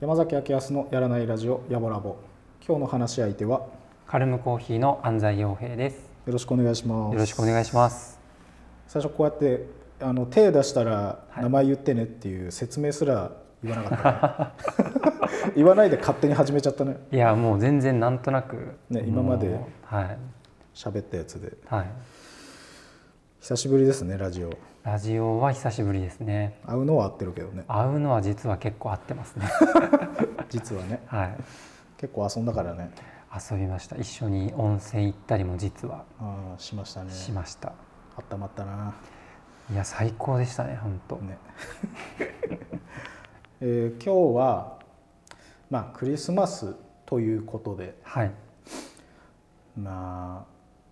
山崎明康のやらないラジオやぼラボ。今日の話し相手はカルムコーヒーの安西洋平です。よろしくお願いします。よろしくお願いします。最初こうやって手出したら名前言ってねっていう説明すら言わなかった、ね、言わないで勝手に始めちゃったね。いやもう全然なんとなく、ね、今まで喋ったやつで、はい、久しぶりですね。ラジオは久しぶりですね。会うのは合ってるけどね。会うのは実は結構合ってますね実はね、はい、結構遊んだからね。遊びました。一緒に温泉行ったりも実はしましたね。しました。温まったな。いや最高でしたね本当ね今日は、クリスマスということで、はい、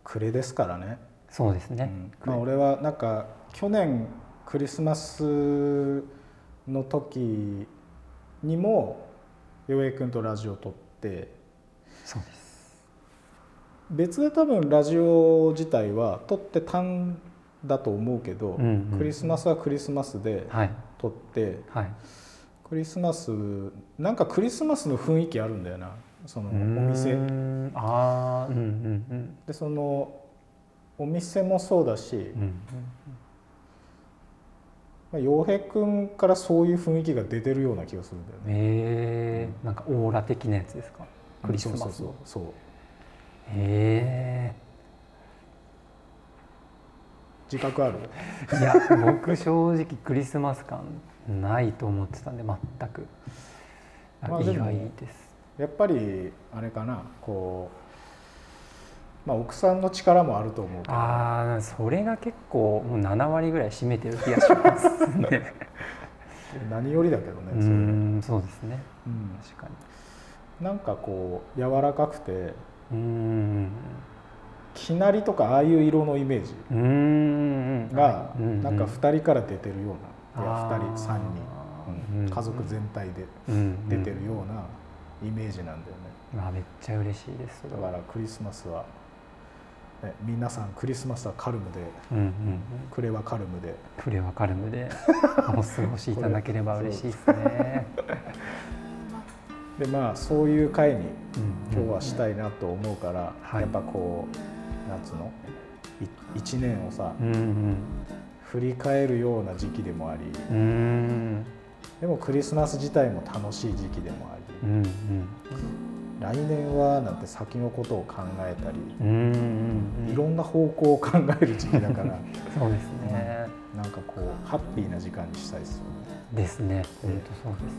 暮れですからね。そうですね、俺はなんか去年クリスマスの時にも陽平君とラジオを撮って、そうです、別で多分ラジオ自体は撮ってたんだと思うけど、うんうん、クリスマスはクリスマスで撮って、はいはい、クリスマスなんかクリスマスの雰囲気あるんだよな、そのお店。あ、うんうんうん、でそのお店もそうだし、陽平くんからそういう雰囲気が出てるような気がするんだよね。なんかオーラ的なやつですか、クリスマス。そう。自覚ある？いや僕正直クリスマス感ないと思ってたんで全く、意外です。やっぱりあれかな、奥さんの力もあると思うけど、それが結構もう7割ぐらい占めてる気がしますね何よりだけどね。そうですね、確かになんか柔らかくて、きなりとかああいう色のイメージがなんか2人から出てるような、2人3人、家族全体で出てるようなイメージなんだよね。めっちゃ嬉しいです。だからクリスマスは皆さん、クリスマスはカルムで、暮れはカルムで、お過ごしいただければ嬉しいですねでそういう回に今日はしたいなと思うから、やっぱ夏の1年をさ、振り返るような時期でもあり、でもクリスマス自体も楽しい時期でもあり、来年はなんて先のことを考えたり、いろんな方向を考える時期だからそうですね、なんかハッピーな時間にしたいですよね。ですね、本当そうで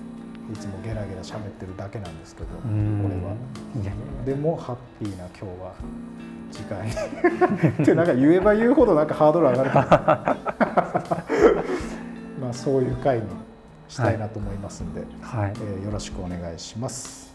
す。いつもゲラゲラ喋ってるだけなんですけど、俺はでもハッピーな今日は時間にってなんか言えば言うほどなんかハードル上がるからそういう回にしたいなと思いますんで、はい、よろしくお願いします。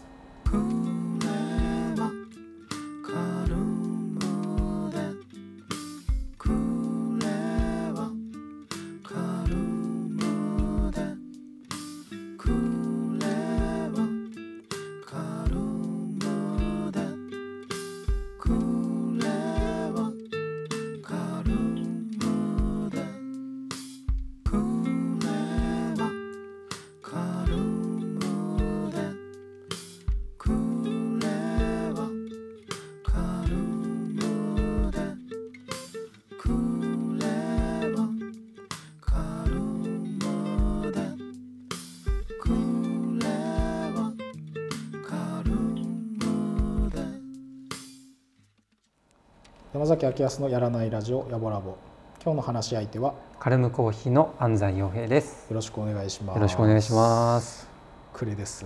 山崎明康のやらないラジオやぼラボ。今日の話し相手はカルムコーヒーの安西洋平です。よろしくお願いします。よろしくお願いします。暮れです。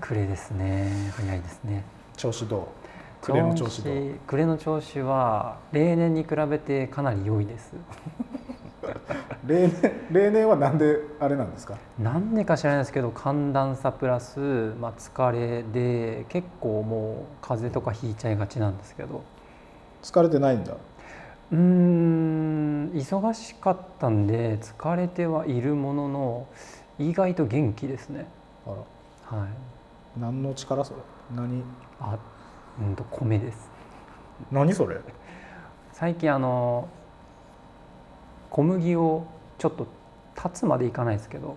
暮れですね。早いですね。調子どう？暮れの調子は例年に比べてかなり良いです例年はなんであれなんですか？なんでか知らないですけど、寒暖差プラス、疲れで結構もう風邪とかひいちゃいがちなんですけど。疲れてないんだ。忙しかったんで疲れてはいるものの、意外と元気ですね。あら、はい。何の力それ？何？あ、米です。何それ？最近小麦をちょっと立つまでいかないですけど、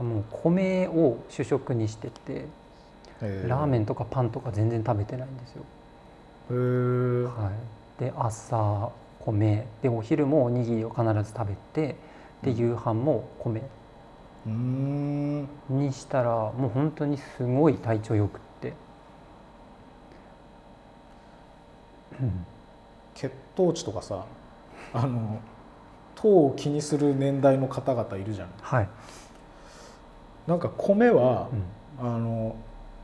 うん、もう米を主食にしてて、ラーメンとかパンとか全然食べてないんですよ。へえ、はい、で朝米で、お昼もおにぎりを必ず食べて、で夕飯も米、にしたらもう本当にすごい体調よくって、うん、血糖値とかさ、糖を気にする年代の方々いるじゃん。はい、なんか米は、うん、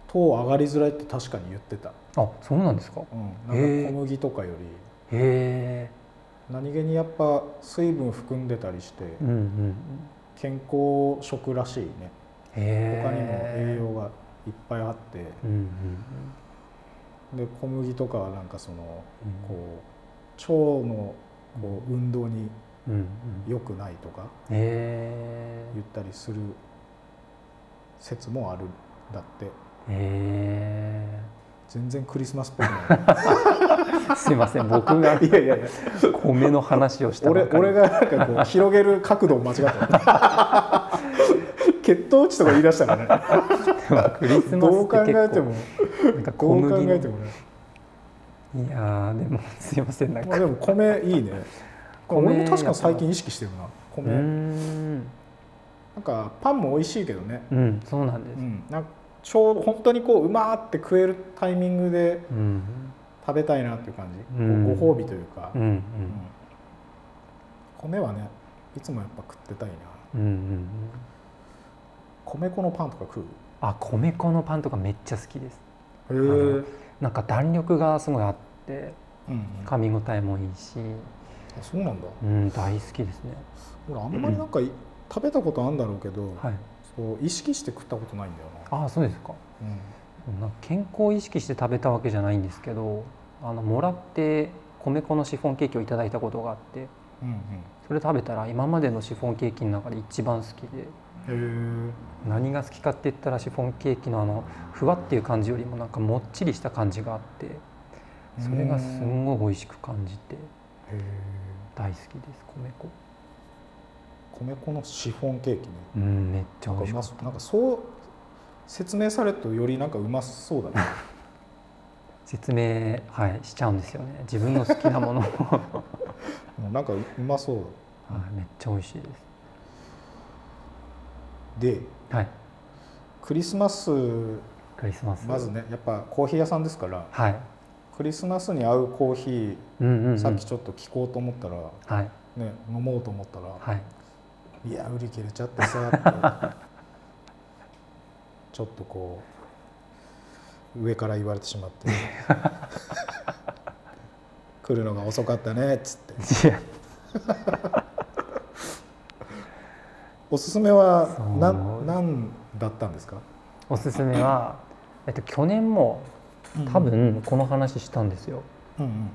糖上がりづらいって確かに言ってた。あ、そうなんですか。うん、なんか小麦とかより。へえ。何気にやっぱ水分含んでたりして、うんうん、健康食らしいね。へえ。他にも栄養がいっぱいあって、うんうん、で小麦とかはなんかその、こう腸のこう運動に良くないとか言ったりする説もあるんだって。へえ。全然クリスマスっぽくない。すいません、僕がいや米の話をしたばかり。俺がなんかこう広げる角度を間違った。血糖値とか言い出したからね。クリスマスって結構どう考えてもなんか小麦の。どう考えてもね。いやー、でもすいません、なんか。でも米いいね。俺も確か最近意識してるな。米。なんかパンも美味しいけどね。うん、そうなんです。うん、なんかちょうど本当にこううまーって食えるタイミングで食べたいなっていう感じ、うん、ご褒美というか、うんうんうん、米はねいつもやっぱ食ってたいな、うんうん、米粉のパンとか食う？あ、米粉のパンとかめっちゃ好きです。へー、なんか弾力がすごいあって、うんうん、噛み応えもいいし。あ、そうなんだ、うん、大好きですね。俺あんまりなんか、うん、食べたことあるんだろうけど、はい、そう意識して食ったことないんだよな。ああ、そうですか。うん、なんか健康を意識して食べたわけじゃないんですけど、もらって米粉のシフォンケーキをいただいたことがあって、うんうん、それ食べたら今までのシフォンケーキの中で一番好きで、何が好きかって言ったらシフォンケーキのふわっていう感じよりもなんかもっちりした感じがあって、それがすごい美味しく感じて、大好きです米粉。米粉のシフォンケーキね。うん、めっちゃ美味しかった。なんかそう説明されるとよりなんかうまそうだね。説明、はい、しちゃうんですよね。自分の好きなものをなんかうまそうだ、はい、めっちゃ美味しいです。で、はい、クリスマスまずねやっぱコーヒー屋さんですから、はい、クリスマスに合うコーヒー、うんうんうん、さっきちょっと聞こうと思ったら、はいね、飲もうと思ったら、はい、いや売り切れちゃってさちょっとこう上から言われてしまって来るのが遅かったねっつっておすすめは何だったんですか？おすすめは、去年も多分この話したんですよ、うんうん、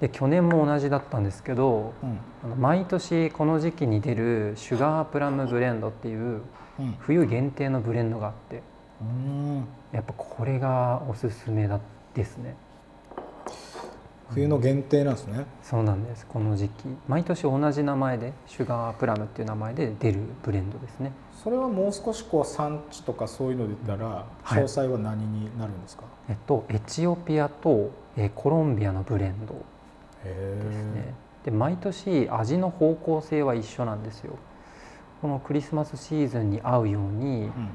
で去年も同じだったんですけど、うん、毎年この時期に出るシュガープラムブレンドっていう冬限定のブレンドがあって、うん、やっぱこれがおすすめですね。冬の限定なんですね。うん、そうなんです。この時期毎年同じ名前でシュガープラムっていう名前で出るブレンドですね。それはもう少しこう産地とかそういうので言ったら詳細は何になるんですか？はい、エチオピアとコロンビアのブレンドですね。で毎年味の方向性は一緒なんですよ。このクリスマスシーズンに合うように、うん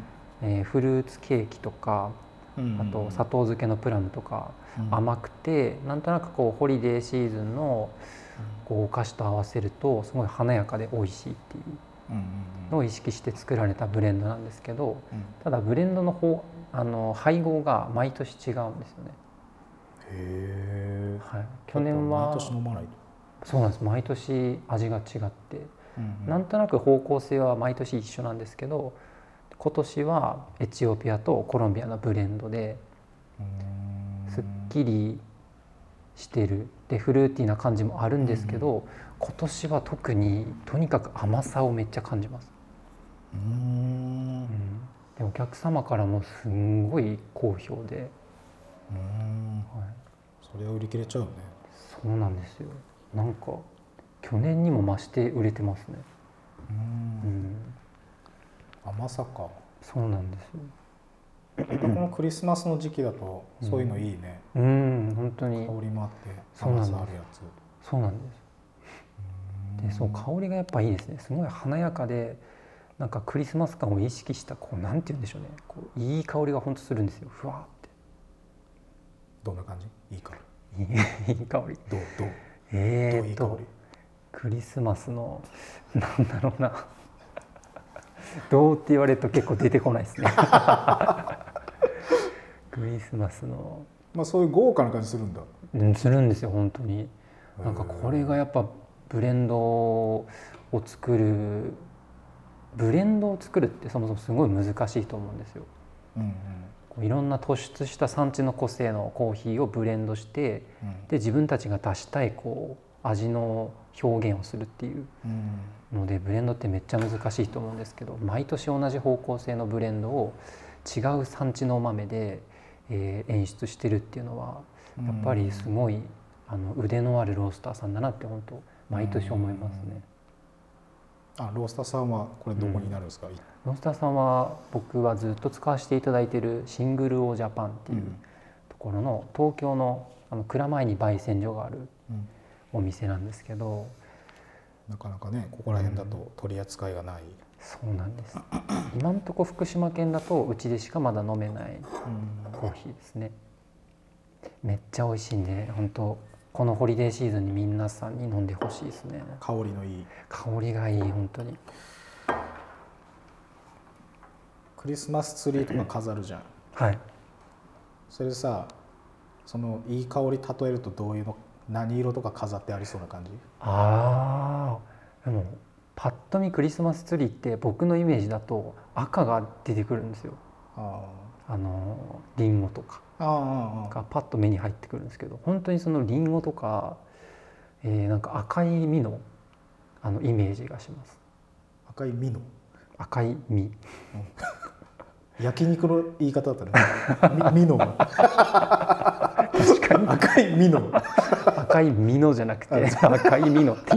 フルーツケーキとか、うんうん、あと砂糖漬けのプラムとか、うん、甘くてなんとなくこうホリデーシーズンのこうお菓子と合わせるとすごい華やかで美味しいっていうのを意識して作られたブレンドなんですけど、ただブレンドの方配合が毎年違うんですよね。へー、はい、去年は毎年飲まないと。そうなんです。毎年味が違って。うんうん、なんとなく方向性は毎年一緒なんですけど、今年はエチオピアとコロンビアのブレンドで、すっきりしてるでフルーティーな感じもあるんですけど、うんうん、今年は特にとにかく甘さをめっちゃ感じます。うん、でお客様からもすんごい好評で、うん、はい、それは売り切れちゃうね。そうなんですよ。なんか去年にも増して売れてますね。うん、うん、まさか。そうなんですよ。このクリスマスの時期だとそういうのいいね。うん、うん、本当に香りもあって甘さあるやつ。そうなんです。で、そう香りがやっぱいいですね。すごい華やかで、なんかクリスマス感を意識したこうなんて言うんでしょうね。こういい香りが本当するんですよ。ふわーって。どんな感じ？いい香り。いい香り。どう？どういい香り。クリスマスのなんだろうな。どうって言われると結構出てこないですね。クリスマスの、まあ、そういう豪華な感じするんだ。するんですよ本当に。なんかこれがやっぱブレンドを作るってそもそもすごい難しいと思うんですよ、うんうん、こういろんな突出した産地の個性のコーヒーをブレンドして、うん、で自分たちが出したいこう味の表現をするっていうので、ブレンドってめっちゃ難しいと思うんですけど、毎年同じ方向性のブレンドを違う産地のお豆で演出してるっていうのはやっぱりすごい腕のあるロースターさんだなって本当毎年思いますね。あ、ロースターさんはこれどこになるんですか？ロースターさんは僕はずっと使わせていただいているシングルオージャパンっていうところの東京の蔵前に焙煎所があるお店なんですけど、なかなかねここら辺だと取り扱いがない、うん、そうなんです。今のとこ福島県だとうちでしかまだ飲めないコーヒーですね。めっちゃ美味しいんで本当このホリデーシーズンに皆さんに飲んでほしいですね。香りのいい、香りがいい本当に。クリスマスツリーとか飾るじゃん。はい。それさ、そのいい香り例えるとどういうの、何色とか飾ってありそうな感じ？ああ、でもパッと見クリスマスツリーって僕のイメージだと赤が出てくるんですよ。リンゴとかがパッと目に入ってくるんですけど、本当にそのリンゴとか、なんか赤い実の、イメージがします。赤い実の？赤い実。うん、焼肉の言い方だったね。ミノ。確かに赤いミノ。赤いミノじゃなくて赤いミノって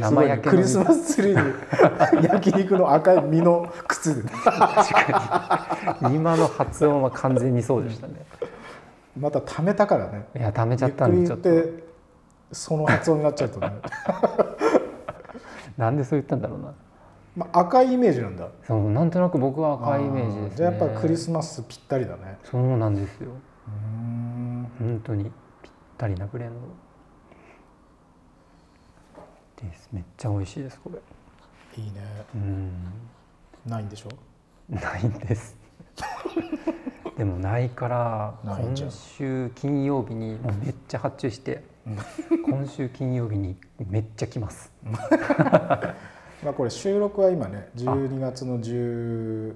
生焼けの、ね、クリスマスツリーに焼肉の赤い実の靴で。確かに今の発音は完全にそうでしたね。また溜めたからね。いや溜めちゃったんでちょっと。ゆっくり言ってその発音になっちゃうとね。なんでそう言ったんだろうな。まあ、赤いイメージなんだ。そう、なんとなく僕は赤いイメージですね。じゃあやっぱりクリスマスぴったりだね。そうなんですよ。本当にぴったりなブレンドです。めっちゃ美味しいですこれ。いいね。ないんでしょ？ないんです。でもないから今週金曜日にもうめっちゃ発注して、今週金曜日にめっちゃ来ます。まあ、これ収録は今ね12月の13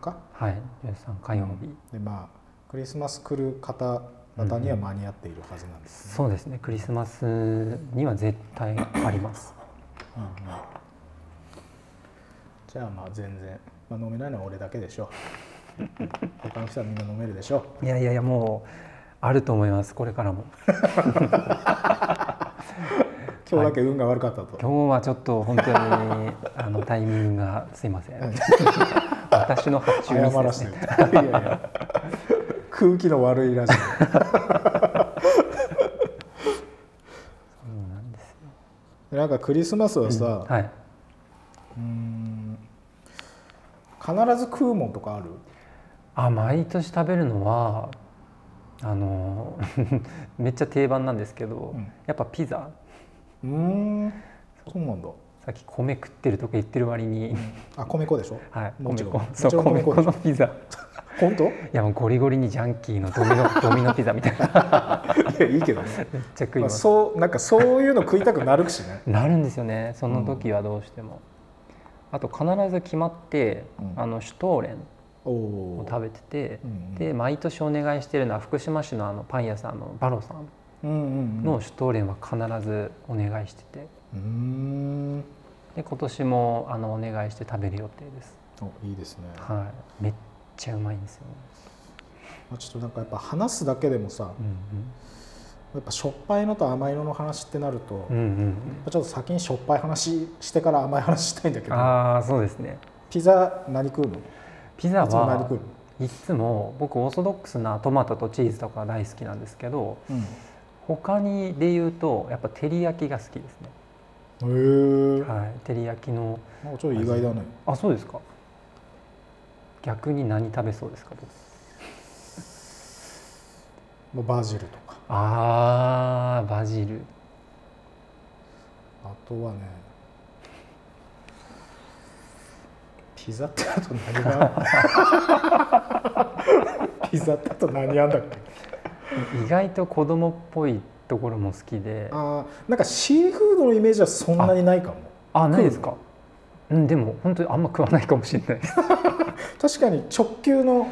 日、はい、13火曜日で、まあクリスマス来る方々には間に合っているはずなんですね、うん、そうですね。クリスマスには絶対ありますうん、うん、じゃあまあ全然、まあ、飲めないのは俺だけでしょ他の人はみんな飲めるでしょ。いやいやいや、もうあると思いますこれからも今日だけ運が悪かったと、はい、今日はちょっと本当にタイミングがすいません私の発注ミスですね。いやいや空気の悪いラジオそうなんですよ。なんかクリスマスはさ、うんはい、必ず食うもんとかある？あ、毎年食べるのはめっちゃ定番なんですけど、うん、やっぱピザ。そうなんだ。さっき米食ってるとか言ってる割に、あ、米粉でしょ。はい、米粉のピザ。本当？いやもうゴリゴリにジャンキーのドミノピザみたいな。いやいいけどね。めっちゃ食います。まあ、なんかそういうの食いたくなるしね。なるんですよね。その時はどうしても。うん、あと必ず決まって、うん、シュトーレンを食べてて、うんうん、で毎年お願いしてるのは福島市のパン屋さんのバロさん。のシュトーレンは必ずお願いしてて、で今年もお願いして食べる予定です。いいですね。はい、めっちゃうまいんですよね。ちょっとなんかやっぱ話すだけでもさ、うんうん、やっぱしょっぱいのと甘いのの話ってなると、うんうん、やっぱちょっと先にしょっぱい話してから甘い話したいんだけど。ああ、そうですね。ピザ何食うの？ピザはいつも僕オーソドックスなトマトとチーズとか大好きなんですけど、うん、他にで言うとやっぱ照り焼きが好きですね。へえ、はい、照り焼きのちょっと意外だね。あ、そうですか。逆に何食べそうですか？バジルとか。ああ、バジル。あとはね、ピザってあと何がピザってあと何あんだっけ。意外と子供っぽいところも好きで。あ、なんかシーフードのイメージはそんなにないかも。あ、ないですか。うん、でも本当にあんま食わないかもしれないです確かに直球の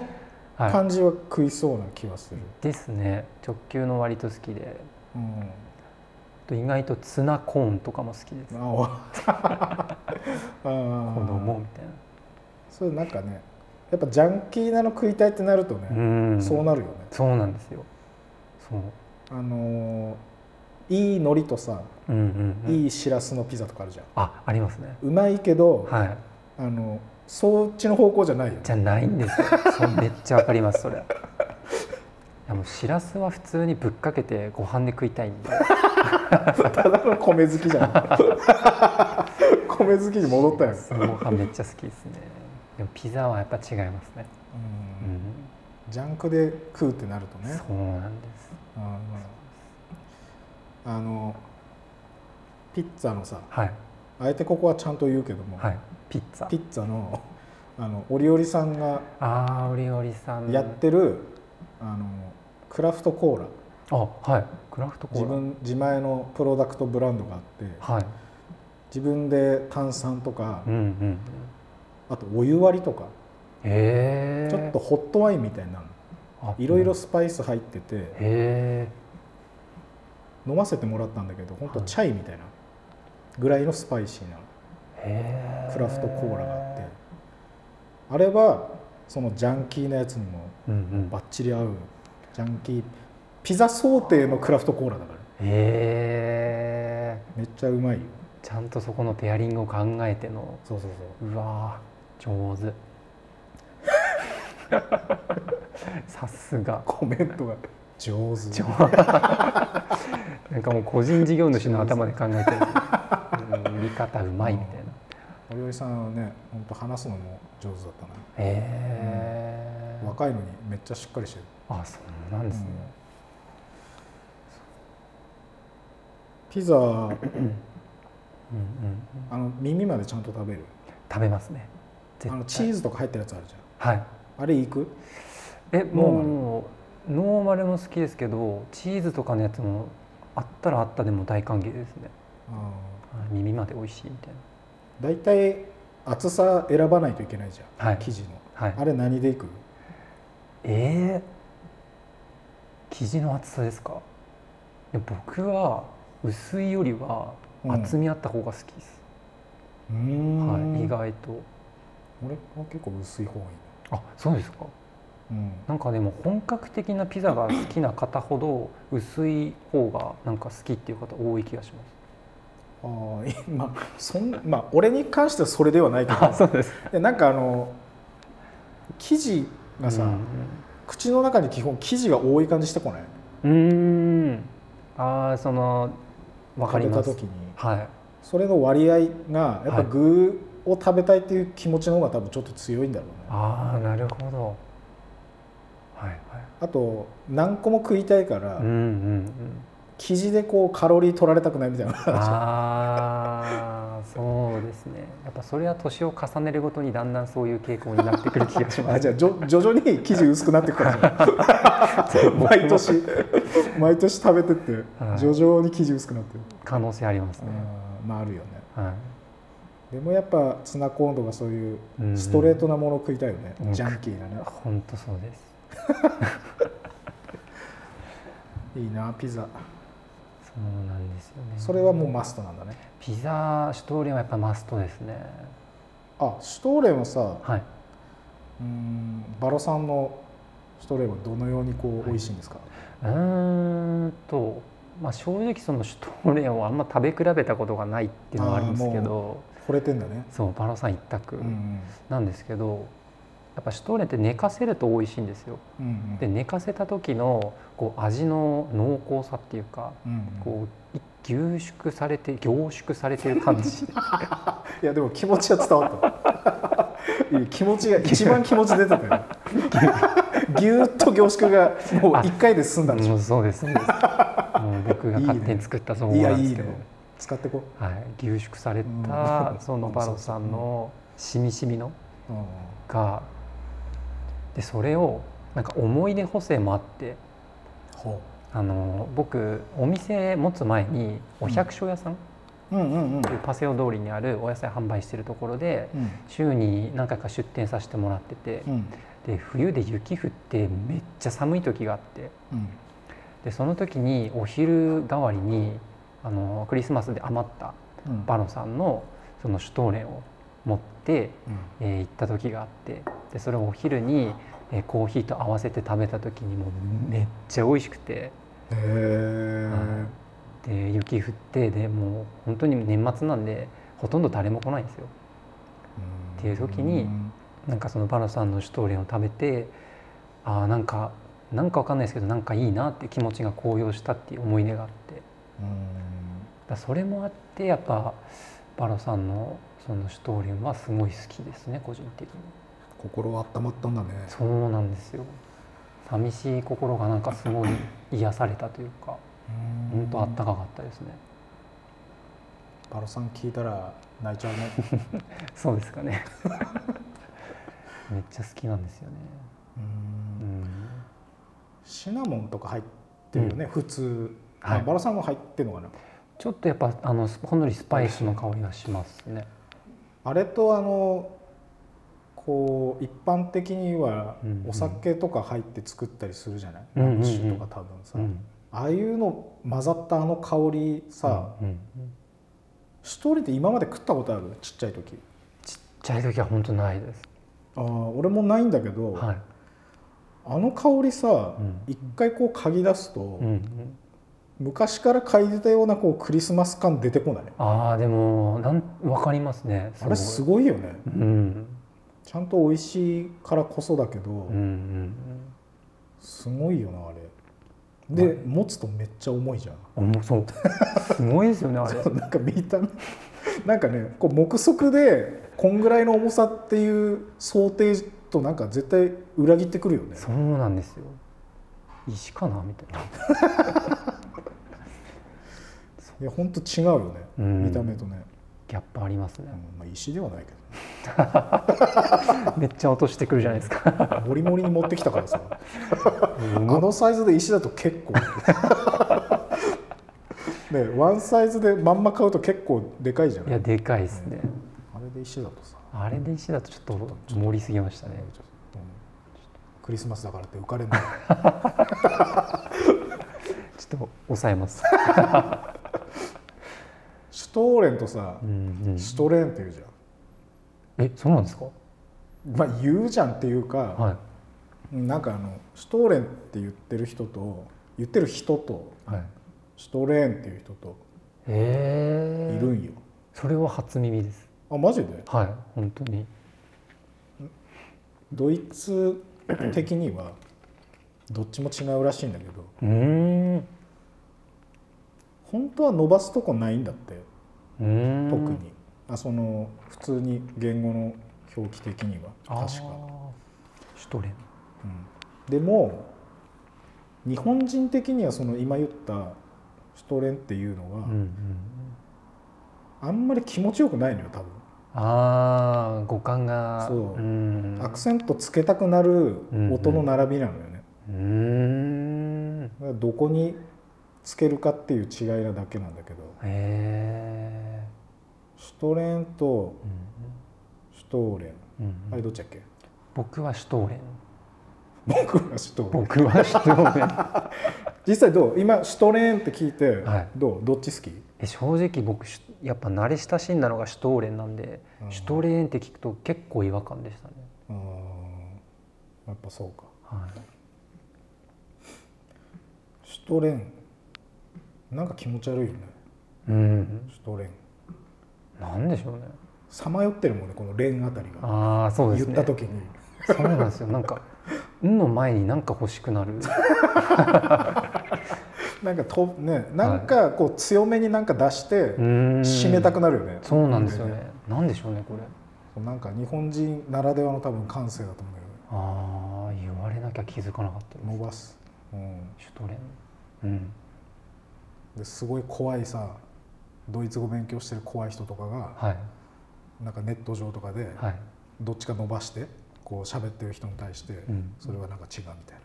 感じは食いそうな気がする、はい、ですね。直球の割と好きで、うん、と意外とツナコーンとかも好きです。あ子供みたいな。それなんかね、やっぱジャンキーなの食いたいってなるとね、うん、そうなるよね。そうなんですよ。そう、いい海苔とさ、うんうんうん、いいしらすのピザとかあるじゃん。あ、ありますね。うまいけど、はい、そっちの方向じゃないよね。じゃないんですよそれめっちゃわかります。それいや、もうしらすは普通にぶっかけてご飯で食いたいんでただの米好きじゃない米好きに戻ったやつ。ご飯めっちゃ好きですね。でもピザはやっぱ違いますね。うん、うん、ジャンクで食うってなるとね。そうなんです。あ、ピッツァのさ、はい、あえてここはちゃんと言うけども、はい、ピッツァ のオリオリさんがやってるクラフトコーラ。あ、はい、クラフトコーラ。自前のプロダクトブランドがあって、はい、自分で炭酸とか、うんうん、あとお湯割りとか、ちょっとホットワインみたいになるの。いろいろスパイス入ってて、飲ませてもらったんだけど、本当チャイみたいなぐらいのスパイシーなクラフトコーラがあって、あれはそのジャンキーなやつにもバッチリ合う、ジャンキーピザ想定のクラフトコーラだから、めっちゃうまいよ。ちゃんとそこのペアリングを考えての。そうそうそう。うわー、上手さすが。コメントが上手なんかもう個人事業主の頭で考えてる見方うまいみたいな。お料理さんはね、本当話すのも上手だったな。うん、若いのにめっちゃしっかりしてる。あ、そうなんですね。うん、ピザうん、うん、耳までちゃんと食べる。食べますね。チーズとか入ってるやつあるじゃん。はい。あれいく？ノーマルも好きですけど、チーズとかのやつもあったらあったでも大歓迎ですね。あ、耳まで美味しいみたいな。だいたい厚さ選ばないといけないじゃん、はい、生地の、はい、あれ何でいく？生地の厚さですか？僕は薄いよりは厚みあった方が好きです、うん、はい、意外と。俺は結構薄い方がいいな。あ、そうですか。うん、なんかでも本格的なピザが好きな方ほど薄い方がなんか好きっていう方多い気がします。あ、まあ俺に関してはそれではないけど。あ、そうです。なんか生地がさ、うん、口の中に基本生地が多い感じしてこない？ああ、その分かります。食べた時に、はい、それの割合がやっぱ具を食べたいっていう気持ちの方が多分ちょっと強いんだろうね。ああ、なるほど。はいはい、あと何個も食いたいから、うんうんうん、生地でこうカロリー取られたくないみたいな話。ああ、そうですね。やっぱそれは年を重ねるごとにだんだんそういう傾向になってくる気がします。あ、じゃあ徐々に生地薄くなってくるから毎年食べてって徐々に生地薄くなってる可能性ありますね。あ、まああるよね、はい、でもやっぱツナコーンとかそういうストレートなものを食いたいよね、うんうん、ジャンキーなね。本当そうですいいな、ピザ。そうなんですよね。それはもうマストなんだね。ピザシュトーレンはやっぱマストですね。あ、シュトーレンはさ、はい、バロさんのシュトーレンはどのようにこう美味しいんですか。はい、まあ、正直そのシュトーレンをあんま食べ比べたことがないっていうのはありますけど、惚れてんだね。そう、バロさん一択なんですけど、うんうん、やっぱシュトーレンって寝かせると美味しいんですよ、うんうん、で寝かせた時のこう味の濃厚さっていうか、うんうん、こう凝縮されてる感じいやでも気持ちは伝わったいい気持ちが一番気持ち出たからぎゅっと凝縮がもう1回で済んだんでしょ。そうですね。僕が勝手に作ったそうなんですけど、いいね、使ってこう、はい、凝縮されたそのバロさんのしみしみのがで、それをなんか思い出補正もあって、僕お店持つ前にお百姓屋さん、パセオ通りにあるお野菜販売してるところで週に何回か出店させてもらってて、で冬で雪降ってめっちゃ寒い時があって、でその時にお昼代わりにクリスマスで余ったバロさんのそのシュトーレンを持って行った時があって、でそれをお昼にコーヒーと合わせて食べた時にもうめっちゃ美味しくて、で雪降って、でもう本当に年末なんでほとんど誰も来ないんですよっていう時に、なんかそのバロさんのシュトーレンを食べて、あ、なんかわかんないですけどなんかいいなっていう気持ちが高揚したっていう思い出があって、だそれもあってやっぱバロさんのそのシュトーレンはすごい好きですね、個人的に。心温まったんだね。そうなんですよ。寂しい心がなんかすごい癒されたというか、本当あったかかったですね。バロさん聞いたら泣いちゃうねそうですかねめっちゃ好きなんですよね。シナモンとか入ってるよね、普通。はい、バロさんも入ってるのかな。ちょっとやっぱほんのりスパイスの香りがしますね。あれとこう一般的にはお酒とか入って作ったりするじゃない、酒とか多分さ、ああいうの混ざったあの香りさ、シュトーレンって今まで食ったことある？ちっちゃい時。ちっちゃい時は本当ないです。あ、俺もないんだけど、はい、あの香りさ、一回こう嗅ぎ出すと、昔から嗅いでたようなこうクリスマス感出てこない？あ、でも分かりますね。あれすごいよね。ちゃんと美味しいからこそだけど、すごいよなあれ。で、持つとめっちゃ重いじゃん。重そう。すごいですよねあれ。なんか見た目なんかね、こう目測でこんぐらいの重さっていう想定となんか絶対裏切ってくるよね。そうなんですよ。石かなみたいな。いや本当違うよね、見た目とね。ギャップありますね。まあ、石ではないけどめっちゃ落としてくるじゃないですかモリモリに持ってきたからさあのサイズで石だと結構ね、ワンサイズでまんま買うと結構でかいじゃない。いやでかいですね。あれで石だとさ、あれで石だとちょっと盛りすぎましたね。クリスマスだからって浮かれないちょっと抑えますシュトーレンとさ、シュトレンって言うじゃん。そうなんですか。まあ言うじゃんっていうか、なんかシュトーレンって言ってる人と、シュトレンっていう人といるんよ。それは初耳です。あ、マジで？はい、本当に。ドイツ的にはどっちも違うらしいんだけど。本当は伸ばすとこないんだって。特に普通に言語の表記的には確かシュトーレン、でも日本人的にはその今言ったシュトーレンっていうのは、あんまり気持ちよくないのよ多分。語感がそう、アクセントつけたくなる音の並びなのよね。どこにつけるかっていう違いなだけなんだけど、シュトレンとシュトーレン、あれどっちだっけ？僕はシュトーレン。僕はシュトーレン。僕はシュトーレン。実際どう？今シュトーレンって聞いてどう？どっち好き？正直僕やっぱ慣れ親しんだのがシュトーレンなんで、シュトーレンって聞くと結構違和感でしたね。ああ、やっぱそうか。はい。シュトーレンなんか気持ち悪いよね。うん。シュトーレン。なんでしょうね。さまよってるもんね、このレンあたりが。ああ、そうですね。言った時に。そうなんですよ。なんか。んの前に何か欲しくなるなんかとね、なんかこう強めになんか出して締めたくなるよね。そうなんですよね。なんでしょうねこれ。なんか日本人ならではの多分感性だと思うよね。ああ、言われなきゃ気づかなかったです。伸ばす。うん、シュトレン。うん。ですごい怖いさ、ドイツ語勉強してる怖い人とかが、はい、なんかネット上とかで、はい、どっちか伸ばして。こう喋ってる人に対して、うん、それはなんか違うみたい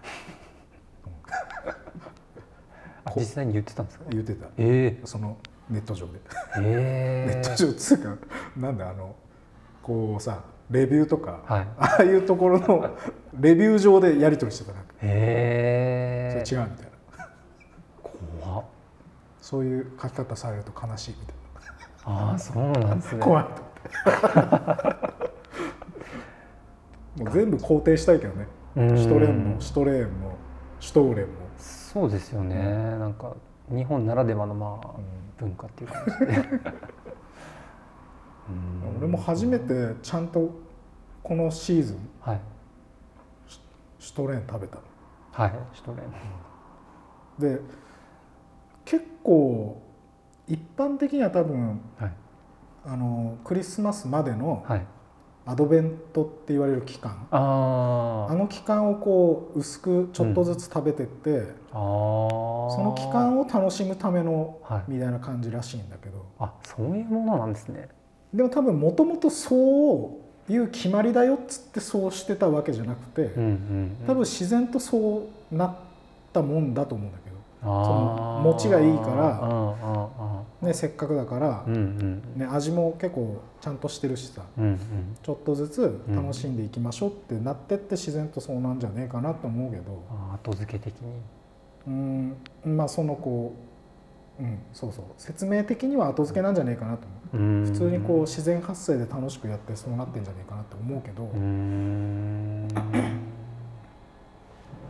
な、うん、実際に言ってたんですか。言ってた、そのネット上で、ネット上つうかなんだ、あのこうさレビューとか、はい、ああいうところのレビュー上でやり取りしてた、なんか、それ違うみたいな怖っ。そういう書き方されると悲しいみたいな。ああ、そうなんですね。怖いともう全部肯定したいけどね。シュトレンもシュトレーンもシュトーレンも。そうですよね。なんか日本ならではのまあ文化っていう感じで。俺も初めてちゃんとこのシーズン、はい、シュトレーン食べた。はい、シュトレーン。で、結構一般的には多分、はい、あのクリスマスまでの、はい。アドベントって言われる期間、あの期間をこう薄くちょっとずつ食べてって、うん、その期間を楽しむためのみたいな感じらしいんだけど、はい、あ、そういうものなんですね。でも多分もともとそういう決まりだよっつってそうしてたわけじゃなくて、うんうんうん、多分自然とそうなったもんだと思うんだけど、その餅がいいから、ね、せっかくだから、うんうん、ね、味も結構ちゃんとしてるしさ、うんうん、ちょっとずつ楽しんでいきましょうってなってって自然とそうなんじゃねえかなと思うけど、後付け的に、まあそのこう、うん、そうそう、説明的には後付けなんじゃねえかなと思う、うん、普通にこう自然発生で楽しくやってそうなってんじゃねえかなと思うけど、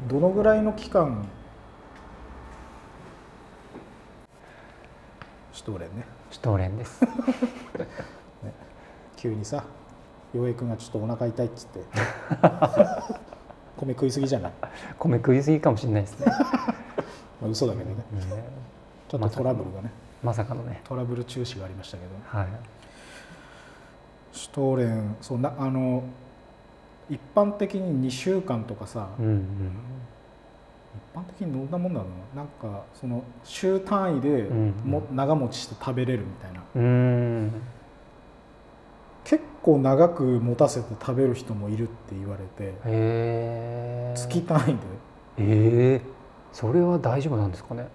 どのぐらいの期間シュトーレンね。シュトーレンです。ね、急にさ、陽平くんがちょっとお腹痛いっつって、米食いすぎじゃない？米食いすぎかもしれないですね。まあ嘘だけどね、うん。ちょっとトラブルがね。まさかのね。トラブル中止がありましたけど。はい。シュトーレン、そうな、あの一般的に2週間とかさ。うんうん、一般的にどんなもんだろうな、なんかその週単位でも、うんうん、長持ちして食べれるみたいな、うーん、結構長く持たせて食べる人もいるって言われて、月単位で、それは大丈夫なんですかね。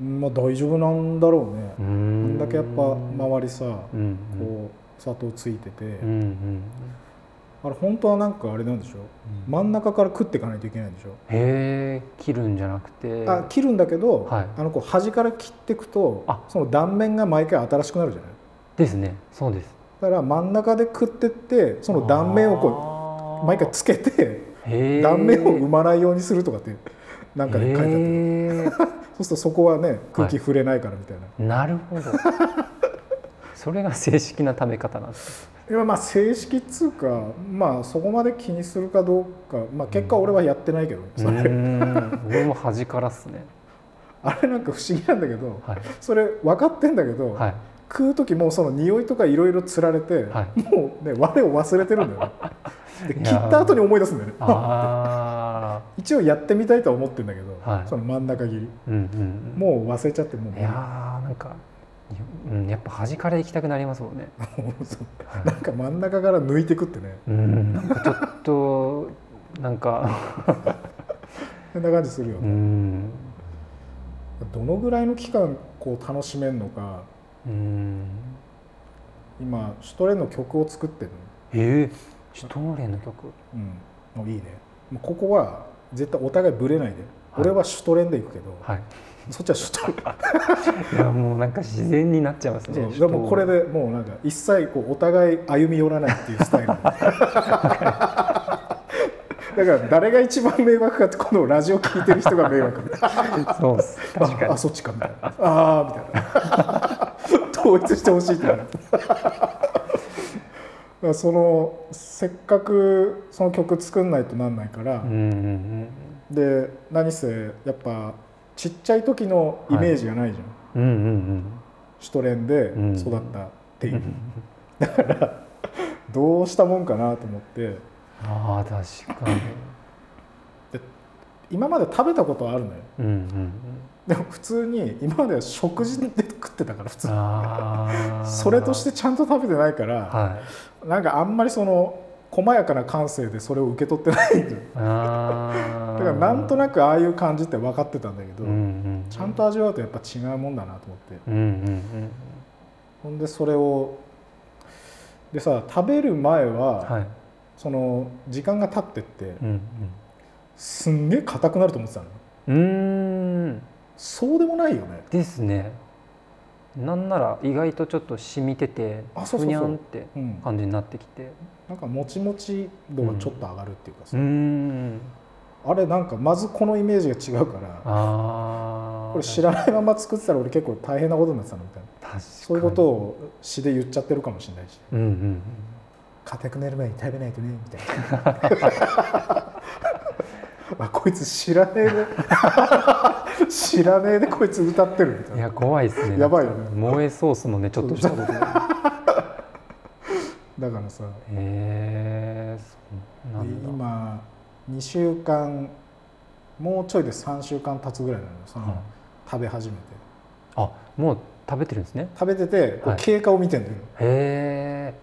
まあ大丈夫なんだろうね。あんだけやっぱ周りさ、うんうん、こう砂糖ついてて、うんうん、あれ本当はなんかあれなんでしょ、うん、真ん中から食っていかないといけないんでしょ。へえ、切るんじゃなくて。あ、切るんだけど、はい、あのこう端から切っていくと、その断面が毎回新しくなるじゃないですね。そうです。だから真ん中で食ってって、その断面をこう毎回つけて断面を生まないようにするとかってなんかね書いてあってそうするとそこはね空気触れないからみたいな、はい、なるほどそれが正式な食べ方なんです。いや、まあ正式っつうか、まあそこまで気にするかどうか、まあ結果俺はやってないけど、それ俺も端からっすね。あれなんか不思議なんだけど、はい、それ分かってんだけど、はい、食う時もその匂いとかいろいろつられて、はい、もうね我を忘れてるんだよねで切った後に思い出すんだよねあ一応やってみたいとは思ってるんだけど、はい、その真ん中切り、うんうんうん、もう忘れちゃって、もう、いやー、なんか、うん、やっぱ端から行きたくなりますもんねなんか真ん中から抜いてくってね、うん、なんかちょっとなんか変な感じするよね、うん、どのぐらいの期間こう楽しめるのか、うん、今シュトレンの曲を作ってるの。シュトレンの曲、うん、もういいね、ここは絶対お互いぶれないで、俺はシュトレンで行くけど、はい、そっちはシュトレンいやもうなんか自然になっちゃいますね。でもこれでもうなんか一切こうお互い歩み寄らないっていうスタイルだから誰が一番迷惑かってこのラジオ聞いてる人が迷惑みたいなそうです確かに そっちかみたいなあみたいな統一してほしいってなるそのせっかくその曲作んないとなんないから、うんうんうん、で何せやっぱちっちゃい時のイメージがないじゃん、はいうんうんうん、シュトレンで育ったっていう、うんうん、だからどうしたもんかなと思って。あー確かにで今まで食べたことはあるのよ、うんうんうん、でも普通に今までは食事で食ってたから普通にそれとしてちゃんと食べてないから、はい、なんかあんまりその細やかな感性でそれを受け取ってないんだよあだからなんとなくああいう感じって分かってたんだけど、うんうんうん、ちゃんと味わうとやっぱ違うもんだなと思って、うんうんうん、ほんでそれをでさ食べる前は、はいその時間が経ってって、うんうん、すんげえ硬くなると思ってたの。そうでもないよね。ですね。なんなら意外とちょっと染みててふにゃんって感じになってきて、うん、なんかもちもち度がちょっと上がるっていうかさ、うん、あれなんかまずこのイメージが違うからあこれ知らないまま作ってたら俺結構大変なことになってたのみたいなそういうことを詩で言っちゃってるかもしれないし、うんうんうん硬くなる前に食べないとねみたいなあこいつ知らねえで知らねえでこいつ歌ってるみたいな。いや怖いですね。やばいよね。萌えソースのねちょっとしたことだからさなんだ今2週間もうちょいで3週間経つぐらいなのその、うん、食べ始めてあもう食べてるんですね。食べててこう経過を見てるんだよ、はい、へー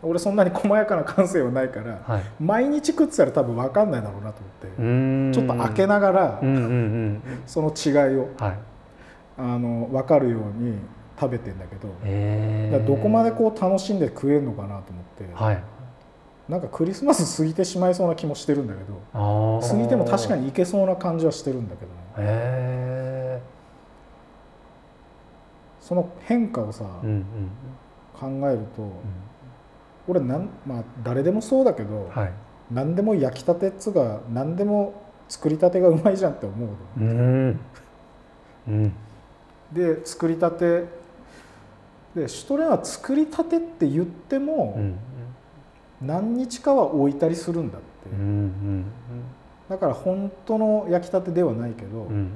俺そんなに細やかな感性はないから、はい、毎日食ってたら多分分かんないだろうなと思ってちょっと開けながら、うんうんうん、その違いを、はい、分かるように食べてんだけど、だどこまでこう楽しんで食えるのかなと思って、はい、なんかクリスマス過ぎてしまいそうな気もしてるんだけど過ぎても確かにいけそうな感じはしてるんだけど、ねその変化をさ、うんうん、考えると、うん俺まあ、誰でもそうだけど、はい、何でも焼きたてっつうか何でも作りたてがうまいじゃんって思う、うん、で作りたてでシュトレンは作りたてって言っても、うん、何日かは置いたりするんだって、うんうん、だから本当の焼きたてではないけど、うん、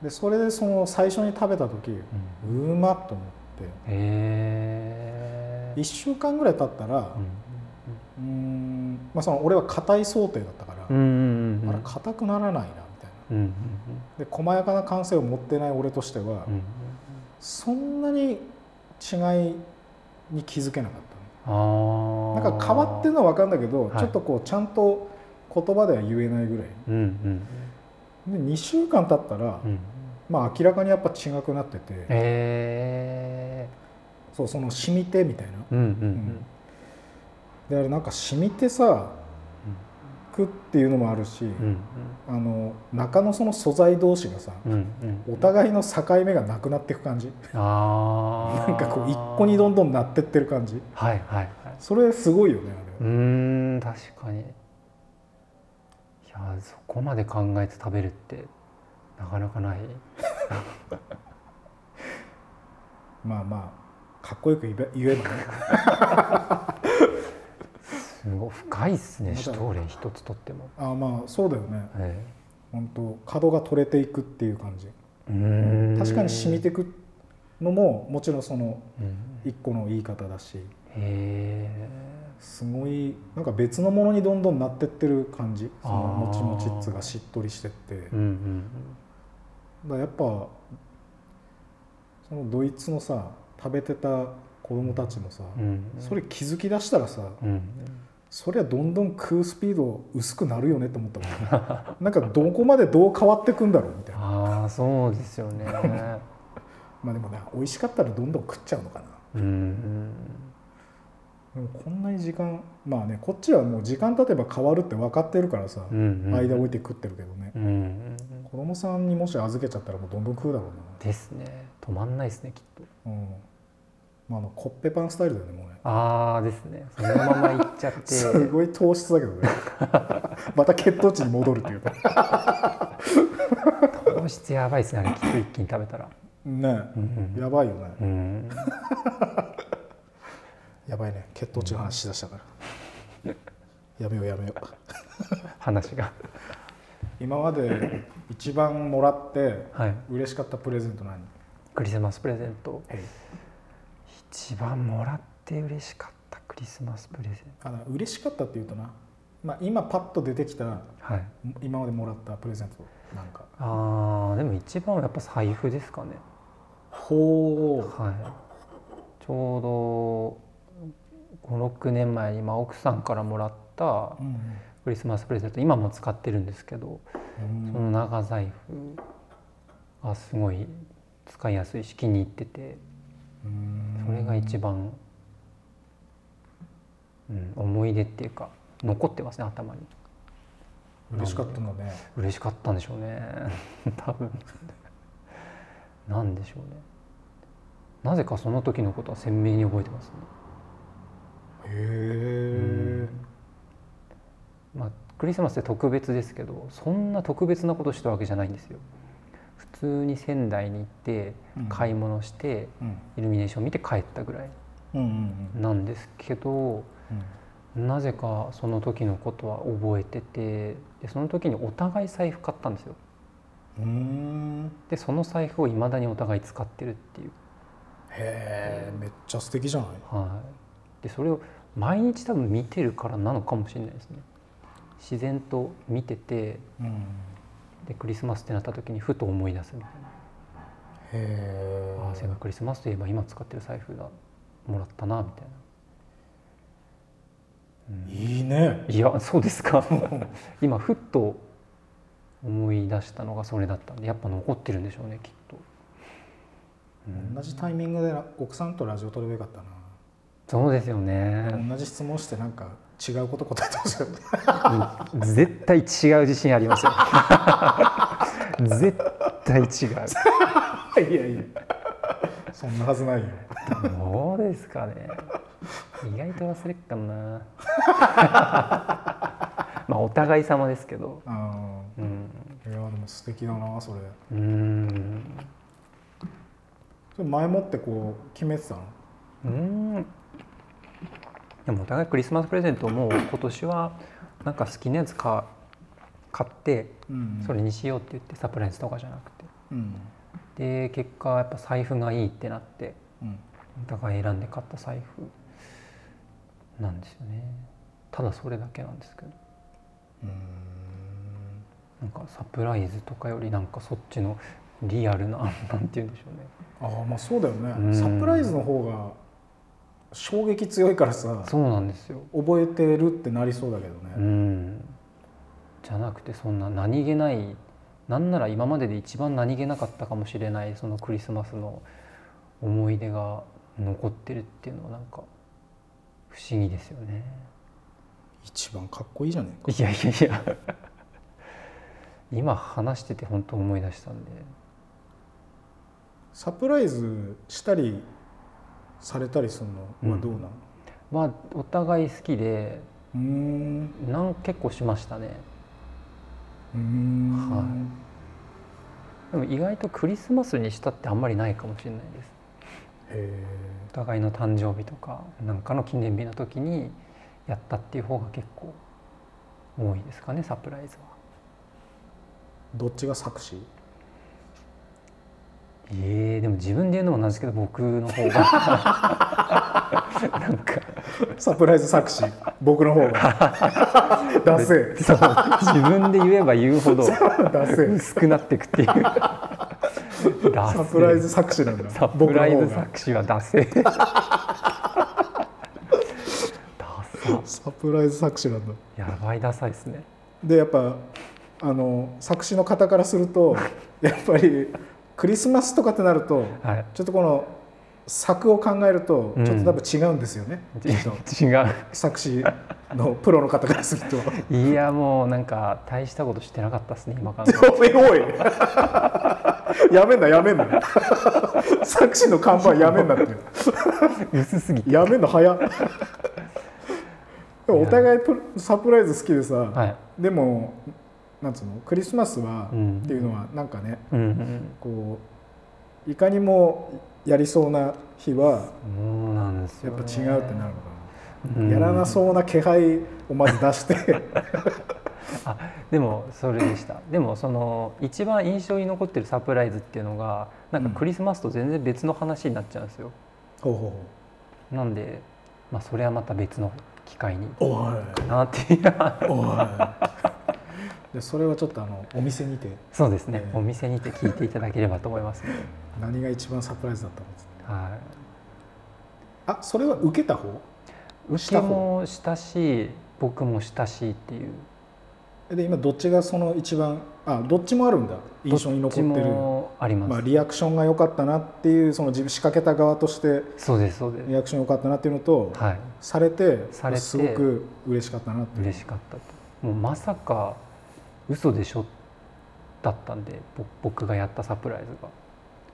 でそれでその最初に食べた時、うん、うまっと思って1週間ぐらい経ったら、うんまあ、その俺は硬い想定だったから、うんうんうん、あれ硬くならないなみたいな、うんうんうん、で細やかな感性を持ってない俺としては、うんうん、そんなに違いに気づけなかった、ね、あなんか変わってるのは分かるんだけど、はい、ちょっとこうちゃんと言葉では言えないぐらい、うんうん、で2週間経ったら、うんまあ、明らかにやっぱ違くなってて、その染みてみたいな、うんうんうん、であれなんか染みてさ食っていうのもあるし、うんうん、中のその素材同士がさ、うんうん、お互いの境目がなくなっていく感じあなんかこう一個にどんどんなってってる感じ、はいはいはい、それすごいよねあれ確かにいやそこまで考えて食べるってなかなかないまあまあかっこよく言えばねすごい深いっすねシュトレン一つとってもあまあそうだよね、本当角が取れていくっていう感じうん確かに染みていくのももちろんその一個の言い方だしへすごいなんか別のものにどんどんなってってる感じそのもちもちっつがしっとりしてって、うんうん、だやっぱそのドイツのさ食べてた子供たちもさ、うん、それ気づきだしたらさ、うん、そりゃどんどん食うスピード薄くなるよねと思ったもん、ね、なんかどこまでどう変わってくんだろうみたいなあそうですよねまあでもね美味しかったらどんどん食っちゃうのかな、うんうん、こんなに時間、まあね、こっちはもう時間経てば変わるって分かってるからさ、うんうん、間置いて食ってるけどね、うんうん、子供さんにもし預けちゃったらもうどんどん食うだろうな。ですね、止まんないですねきっと、うん、まあ、コッペパンスタイルだよねもうね。ああですね、そのままいっちゃってすごい糖質だけどねまた血糖値に戻るっていうか糖質やばいですね、あれきっと一気に食べたらね、うんうん、やばいよね、うんやばいね、血糖値の話しだしたから、うん、やめよう話が今まで一番もらって嬉しかったプレゼント何？クリスマスプレゼント、一番もらって嬉しかったクリスマスプレゼント、嬉しかったっていうとな、まあ、今パッと出てきた、はい、今までもらったプレゼントなんか、あ、でも一番はやっぱ財布ですかね。ほう、はい、ちょうど5、6年前に、まあ、奥さんからもらったクリスマスプレゼント、今も使ってるんですけど、うん、その長財布がすごい使いやすいし気に入ってて、それが一番、うん、思い出っていうか残ってますね頭に。嬉しかったのね。嬉しかったんでしょうね多分なんでしょうね、なぜかその時のことは鮮明に覚えてますね。へ、まあ、クリスマスって特別ですけど、そんな特別なことしたわけじゃないんですよ。普通に仙台に行って買い物して、うん、イルミネーション見て帰ったぐらいなんですけど、うんうんうん、なぜかその時のことは覚えてて、でその時にお互い財布買ったんですよ。うーん、でその財布を未だにお互い使ってるっていう。へえ、めっちゃ素敵じゃない。はい、でそれを毎日多分見てるからなのかもしれないですね。自然と見てて、うん、でクリスマスってなった時にふと思い出すみたいな。へー、あ、そういえばクリスマスといえば今使ってる財布だ、もらったなみたいな、うん、いいね。いや、そうですか今ふっと思い出したのがそれだったんで、やっぱ残ってるんでしょうねきっと、うん、同じタイミングで奥さんとラジオ撮ればよかったな。そうですよね。同じ質問してなんか違うこと答えてほしい、うん、絶対違う自信ありますよ絶対違ういやいやそんなはずないよ。どうですかね、意外と忘れっかなまあお互い様ですけど、あ、うん、いやでも素敵だなそれ。うーん、それ前もってこう決めてたの？でもお互いクリスマスプレゼントも今年はなんか好きなやつ買ってそれにしようって言って、サプライズとかじゃなくて、うん、で結果やっぱ財布がいいってなって、うん、お互い選んで買った財布なんですよね。ただそれだけなんですけど、なんかサプライズとかよりなんかそっちのリアルななんて言うんでしょうね。ああ、まあそうだよね、うん、サプライズの方が衝撃強いからさ。そうなんですよ、覚えてるってなりそうだけどね、うん、じゃなくてそんな何気ない、なんなら今までで一番何気なかったかもしれないそのクリスマスの思い出が残ってるっていうのはなんか不思議ですよね。一番かっこいいじゃねえか。いやいやいや今話してて本当思い出したんで。サプライズしたりされたりするのはどうなの？うん、まあお互い好きで、結構しましたね。はい。でも意外とクリスマスにしたってあんまりないかもしれないです。へー。お互いの誕生日とかなんかの記念日の時にやったっていう方が結構多いですかね、サプライズは。どっちが作詞？でも自分で言うのもなんですけど、僕の方がなんかサプライズ作詞僕の方がダセー自分で言えば言うほど薄くなっていくっていうサプライズ作詞なんだ。サプライズ作詞はダセーサプライズ作詞なんだ。やばいダサいですね。でやっぱ作詞の方からするとやっぱりクリスマスとかってなると、はい、ちょっとこの作を考えるとちょっと多分違うんですよね、うん、違う作詞のプロの方からするといやもうなんか大したことしてなかったですね今考えおいおいやめんな作詞の看板やめんなって薄すぎてやめんな早でもお互いサプライズ好きでさ、はい、でもなんつうのクリスマスは、うん、っていうのはなんかね、うんうん、こういかにもやりそうな日はそうなんですよ、ね、やっぱ違うってなるのかな、うん、やらなそうな気配をまず出してあでもそれでしたでもその一番印象に残ってるサプライズっていうのがなんかクリスマスと全然別の話になっちゃうんですよ、うん、なんで、まあ、それはまた別の機会にかなっていうでそれはちょっとお店にてそうですね、お店にて聞いていただければと思います、ね、何が一番サプライズだったんですか、はい、あ、それは受けた方？受けもしたし僕もしたしっていうで今どっちがその一番あどっちもあるんだ印象に残ってるどっちもあります、まあ、リアクションが良かったなっていうその自分仕掛けた側としてそうですリアクション良かったなっていうのと、はい、されてすごく嬉しかったなっていう嬉しかったともうまさか嘘でしょだったんで僕がやったサプライズ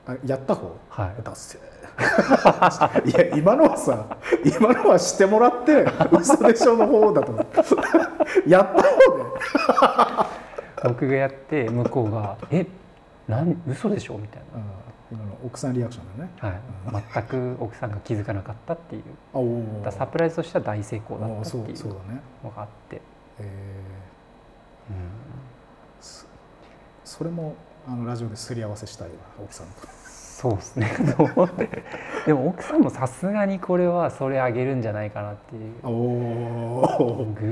があやった方はいだっせいや今のはしてもらって嘘でしょの方だと思ってやった方で僕がやって向こうがえ何嘘でしょみたいな、うん、今の奥さんリアクションだね、はいうん、全く奥さんが気づかなかったっていうだサプライズとしては大成功だったっていうのがあって、うんそれもラジオですり合わせしたいわ奥さんとそうですねでも奥さんもさすがにこれはそれあげるんじゃないかなっていうぐ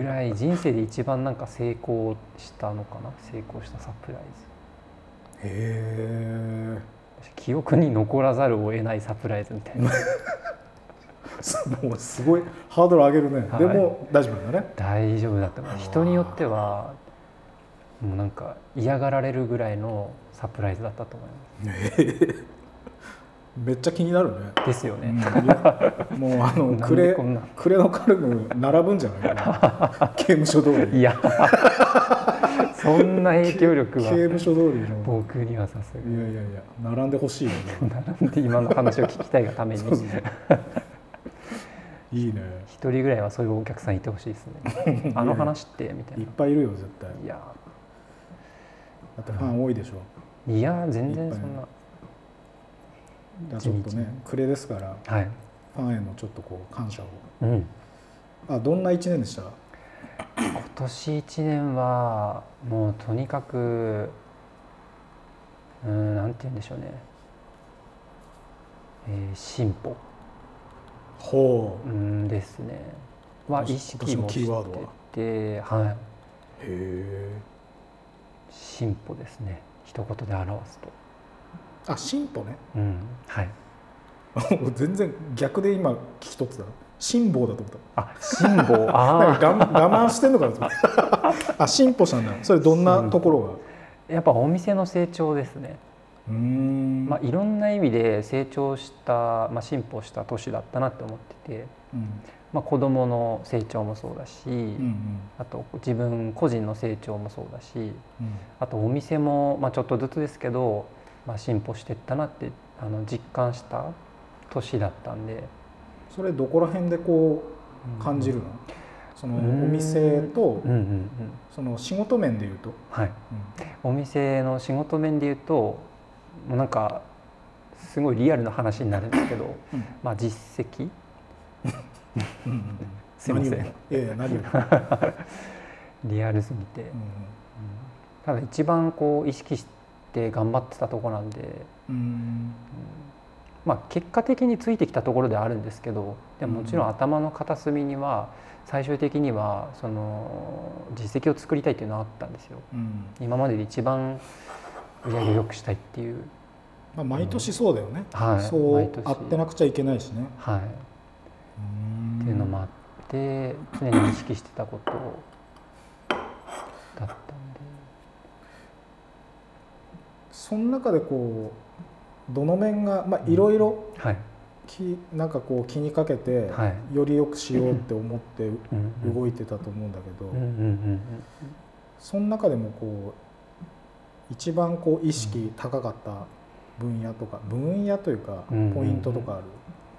らい人生で一番なんか成功したのかな成功したサプライズへえ記憶に残らざるを得ないサプライズみたいなもうすごいハードル上げるね、はい、でも大丈夫だね大丈夫だと思う人によってはもうなんか嫌がられるぐらいのサプライズだったと思います、めっちゃ気になるねですよね、うん、もうクレのカルム並ぶんじゃないかな刑務所通りいやそんな影響力は刑務所通りの僕にはさすがにいや並んでほしいよね並んで今の話を聞きたいがためにいいね、1人ぐらいはそういうお客さんいてほしいですねあの話ってみたいないっぱいいるよ絶対いやだってファン多いでしょ、うん、いや全然そんなだちょっとね暮れですから、はい、ファンへのちょっとこう感謝を、うん、あどんな1年でした今年1年はもうとにかくなんて言うんでしょうね、進歩ほうですねは意識もしてて、はい、進歩ですね一言で表すとあ進歩ね、うんはい、全然逆で今聞き取ってた辛抱だと思ったあ辛抱あ我慢してんのかなと思ったあ進歩したんだそれどんなところがやっぱお店の成長ですねまあ、いろんな意味で成長した、まあ、進歩した年だったなって思ってて、うんまあ、子どもの成長もそうだし、うんうん、あと自分個人の成長もそうだし、うん、あとお店も、まあ、ちょっとずつですけど、まあ、進歩していったなって実感した年だったんでそれどこら辺でこう感じるの、うん、そのお店と、うんうんうん、その仕事面でいうと、はいうん、お店の仕事面でいうともうなんかすごいリアルな話になるんですけど、うんまあ、実績すいません何リアルすぎて、うんうん、ただ一番こう意識して頑張ってたとこなんで、うんうんまあ、結果的についてきたところではあるんですけどでももちろん頭の片隅には最終的にはその実績を作りたいっていうのはあったんですよ、うん、今までで一番売り上げ良くしたいっていう、まあ、毎年そうだよね、はい、そうあってなくちゃいけないしね、はい、っていうのもあって常に意識してたことだったんでその中でこうどの面がいろいろ聞なんかこう気にかけてより良くしようって思って動いてたと思うんだけど、その中でもこう一番こう意識高かった分野とか、分野というかポイントとかある？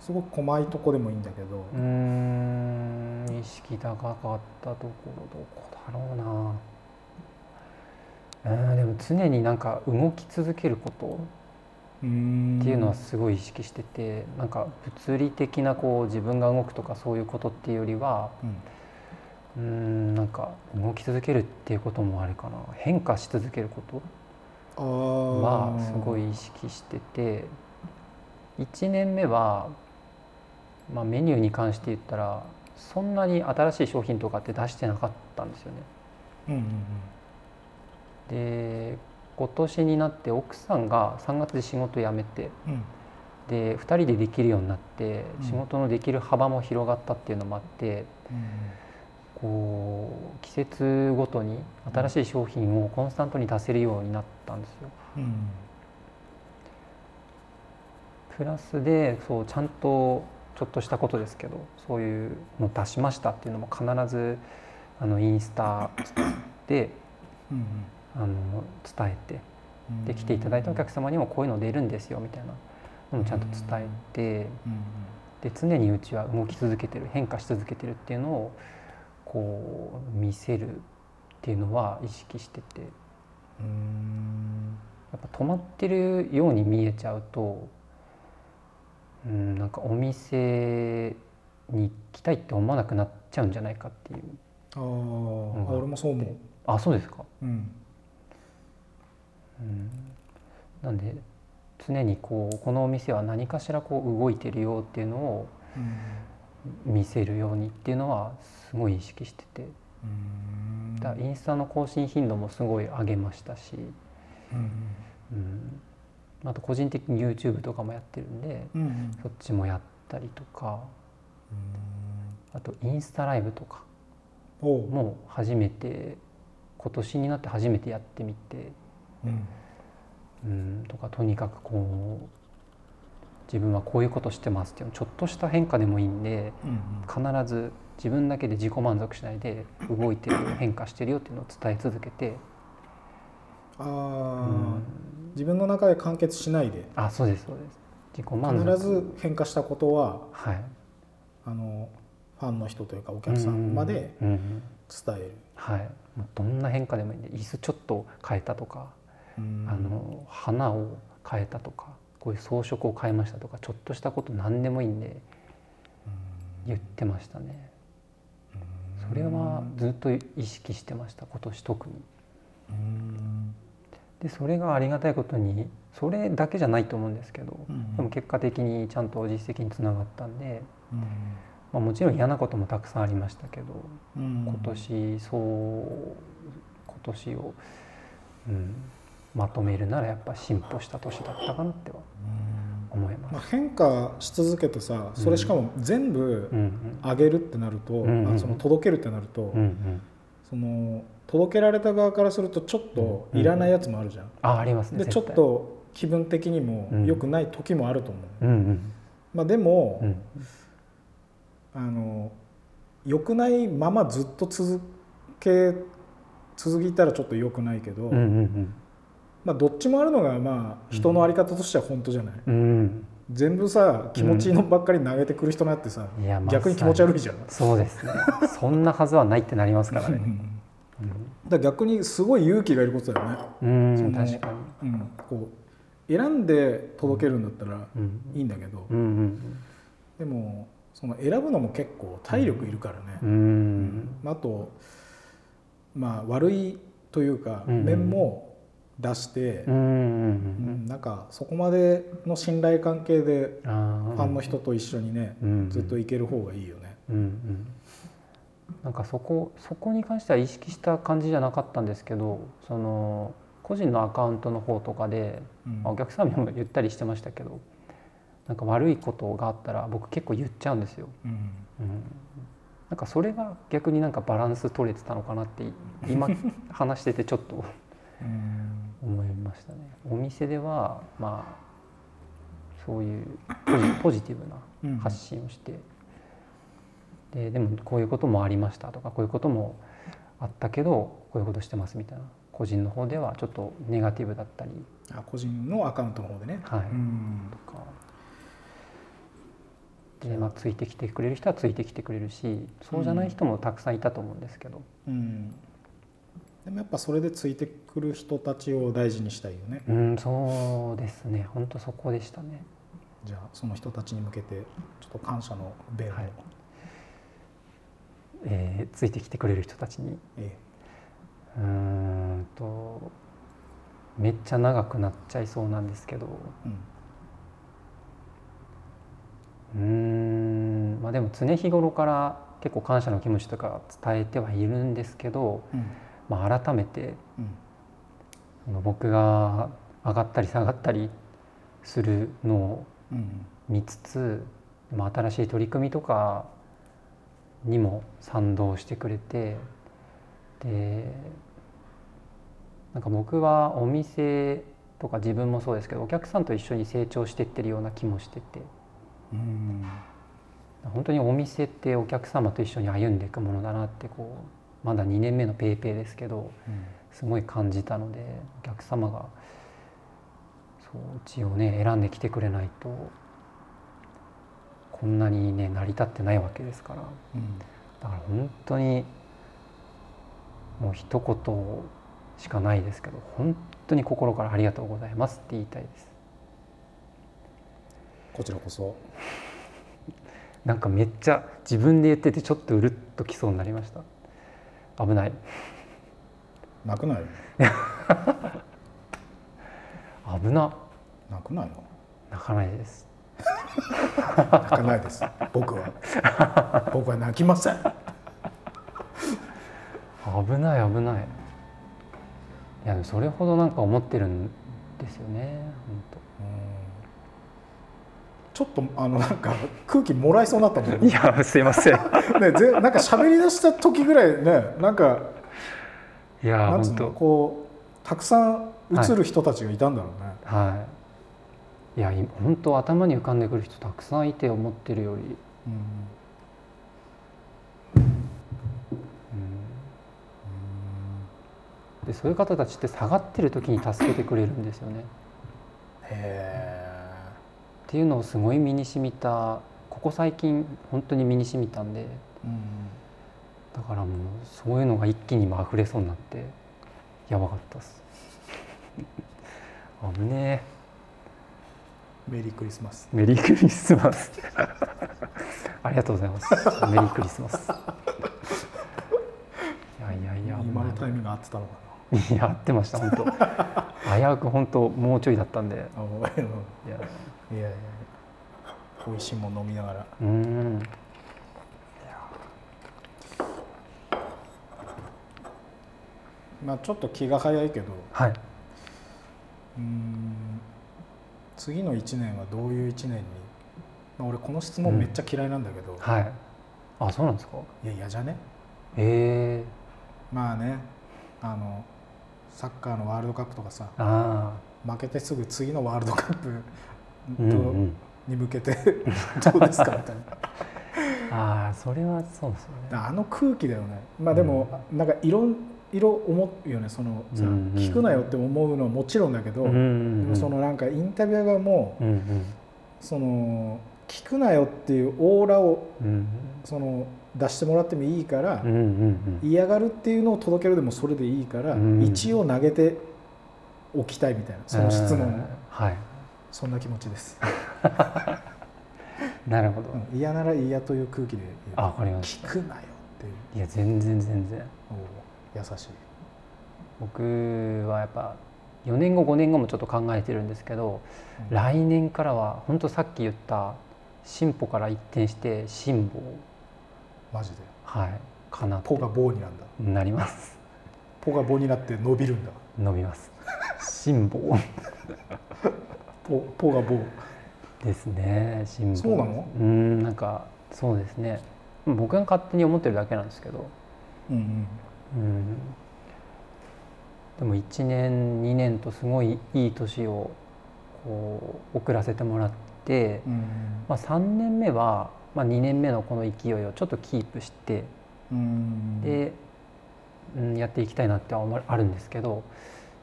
すごく細いとこでもいいんだけど。意識高かったところどこだろうな。でも常になんか動き続けることっていうのはすごい意識してて、なんか物理的なこう自分が動くとかそういうことっていうよりは、なんか動き続けるっていうこともあれかな、変化し続けることはすごい意識してて、1年目は、まあ、メニューに関して言ったらそんなに新しい商品とかって出してなかったんですよね。で今年になって奥さんが3月で仕事辞めて、で2人でできるようになって、仕事のできる幅も広がったっていうのもあって、こう季節ごとに新しい商品をコンスタントに出せるようになったんですよ。プラスでそうちゃんとちょっとしたことですけど、そういうの出しましたっていうのも必ずインスタで伝えて、で来ていただいたお客様にもこういうの出るんですよみたいなのもちゃんと伝えて、で常にうちは動き続けてる、変化し続けてるっていうのをこう見せるっていうのは意識してて、やっぱ止まってるように見えちゃうと、なんかお店に来たいって思わなくなっちゃうんじゃないかっていう。俺もそう思う。あ、そうですか。なんで常にこうこのお店は何かしらこう動いてるよっていうのを見せるようにっていうのはすごい意識してて、だからインスタの更新頻度もすごい上げましたし、あと個人的に YouTube とかもやってるんで、そっちもやったりとか、あとインスタライブとかも初めて今年になって初めてやってみて、とかとにかくこう自分はこういうことしてますっていうのちょっとした変化でもいいんで、必ず自分だけで自己満足しないで動いてる変化してるよっていうのを伝え続けて、自分の中で完結しないで、そうです自己満足、必ず変化したことは、ファンの人というかお客さんまで伝える。どんな変化でもいいんで、椅子ちょっと変えたとか、花を変えたとか、こういう装飾を変えましたとか、ちょっとしたこと何でもいいんで言ってましたね。それはずっと意識してました、今年特に。でそれがありがたいことにそれだけじゃないと思うんですけど、でも結果的にちゃんと実績につながったんで、もちろん嫌なこともたくさんありましたけど、今年を、まとめるならやっぱ進歩した年だったかなっては思います。変化し続けてさ、それしかも全部上げるってなると、その届けるってなると、その届けられた側からするとちょっといらないやつもあるじゃん。ありますね。でちょっと気分的にも良くない時もあると思う。でも、良くないままずっと続いたらちょっと良くないけど、どっちもあるのが人の在り方としては本当じゃない。全部さ気持ちいいのばっかり投げてくる人になってさ、逆に気持ち悪いじゃん。そうですね。そんなはずはないってなりますからね。だから逆にすごい勇気がいることだよね。確かに。こう選んで届けるんだったらいいんだけど、でもその選ぶのも結構体力いるからね。あと悪いというか面も出して、なんかそこまでの信頼関係でファンの人と一緒にね、ずっといける方がいいよね。なんかそこに関しては意識した感じじゃなかったんですけど、その個人のアカウントの方とかで、お客様にも言ったりしてましたけど、なんか悪いことがあったら僕結構言っちゃうんですよ。なんかそれが逆になんかバランス取れてたのかなって今話しててちょっと思いましたね。お店ではそういうポジティブな発信をして、うん、でもこういうこともありましたとか、こういうこともあったけどこういうことしてますみたいな、個人の方ではちょっとネガティブだったり、あ、個人のアカウントの方でね、はい、うんとかで、まあ、ついてきてくれる人はついてきてくれるし、そうじゃない人もたくさんいたと思うんですけど、うん、でもやっぱそれでついてくる人たちを大事にしたいよね。うん、そうですね、本当そこでしたね。じゃあその人たちに向けてちょっと感謝の弁を、はい、ついてきてくれる人たちに、めっちゃ長くなっちゃいそうなんですけど、うんまあ、でも常日頃から結構感謝の気持ちとか伝えてはいるんですけど、うんまあ、改めて、うん、僕が上がったり下がったりするのを見つつ、うんまあ、新しい取り組みとかにも賛同してくれて、でなんか僕はお店とか自分もそうですけどお客さんと一緒に成長していってるような気もしてて、うん、本当にお店ってお客様と一緒に歩んでいくものだなってこうまだ2年目のペイペイですけど、うん、すごい感じたので、お客様がそううちをね選んできてくれないとこんなにね成り立ってないわけですから、うん、だから本当にもう一言しかないですけど、本当に心からありがとうございますって言いたいです。こちらこそ。なんかめっちゃ自分で言っててちょっとうるっときそうになりました。危ない。なくないよ。危な。なくないよ。泣かないです。泣かないです。僕は泣きません。危ない危ない。いやそれほどなんか思ってるんですよね。本当。ちょっとなんか空気もらいそうになったもんね。いやすいませんね、なんか喋り出した時ぐらいね、なんかいやなんつうの、こうたくさん映る人たちがいたんだろうね。はい、はい、いや本当頭に浮かんでくる人たくさんいて、思ってるより、でそういう方たちって下がってる時に助けてくれるんですよね。へーっていうのをすごい身に染みた、ここ最近本当に身に染みたんで、うん、だからもうそういうのが一気に溢れそうになってやばかったっす。危ねえ。メリークリスマス。メリークリスマス。ありがとうございます。メリークリスマス。いや今のタイミング合ってたのかな。いや合ってました本当。危うく本当もうちょいだったんで。いや美味しいもの飲みながら、うん、まあちょっと気が早いけど、はい、次の1年はどういう1年に、まあ、俺この質問めっちゃ嫌いなんだけど、うんはい、あそうなんですか。いや嫌じゃね。まあね、サッカーのワールドカップとかさ、あ負けてすぐ次のワールドカップに向けてどうですかみたいな。ああそれはそうですよね。あの空気だよね。まあでも、うん、なんかいろ思うよね。その、うんうん、聞くなよって思うのはもちろんだけど、うんうん、でもそのなんかインタビュアーがもう、うんうん、その聞くなよっていうオーラを、うん、その出してもらってもいいから、うんうんうん、嫌がるっていうのを届けるでもそれでいいから、うんうん、一応投げておきたいみたいな、その質問を。はい。そんな気持ちです。なるほど。嫌なら嫌という空気で言う。あ、分かりました。聞くなよっていう。いや全然。優しい。僕はやっぱ4年後5年後もちょっと考えてるんですけど、うん、来年からは本当さっき言った進歩から一転して辛抱。マジで。はい。かな。ポが棒になんだ。なります。ポが棒になって伸びるんだ。伸びます。辛抱。ポが棒ですね。辛抱。そうなの？なんかそうですね。僕が勝手に思ってるだけなんですけど。うんうん。うん、でも1年2年とすごいいい年をこう送らせてもらって、3年目は、2年目のこの勢いをちょっとキープして、で、やっていきたいなってあるんですけど、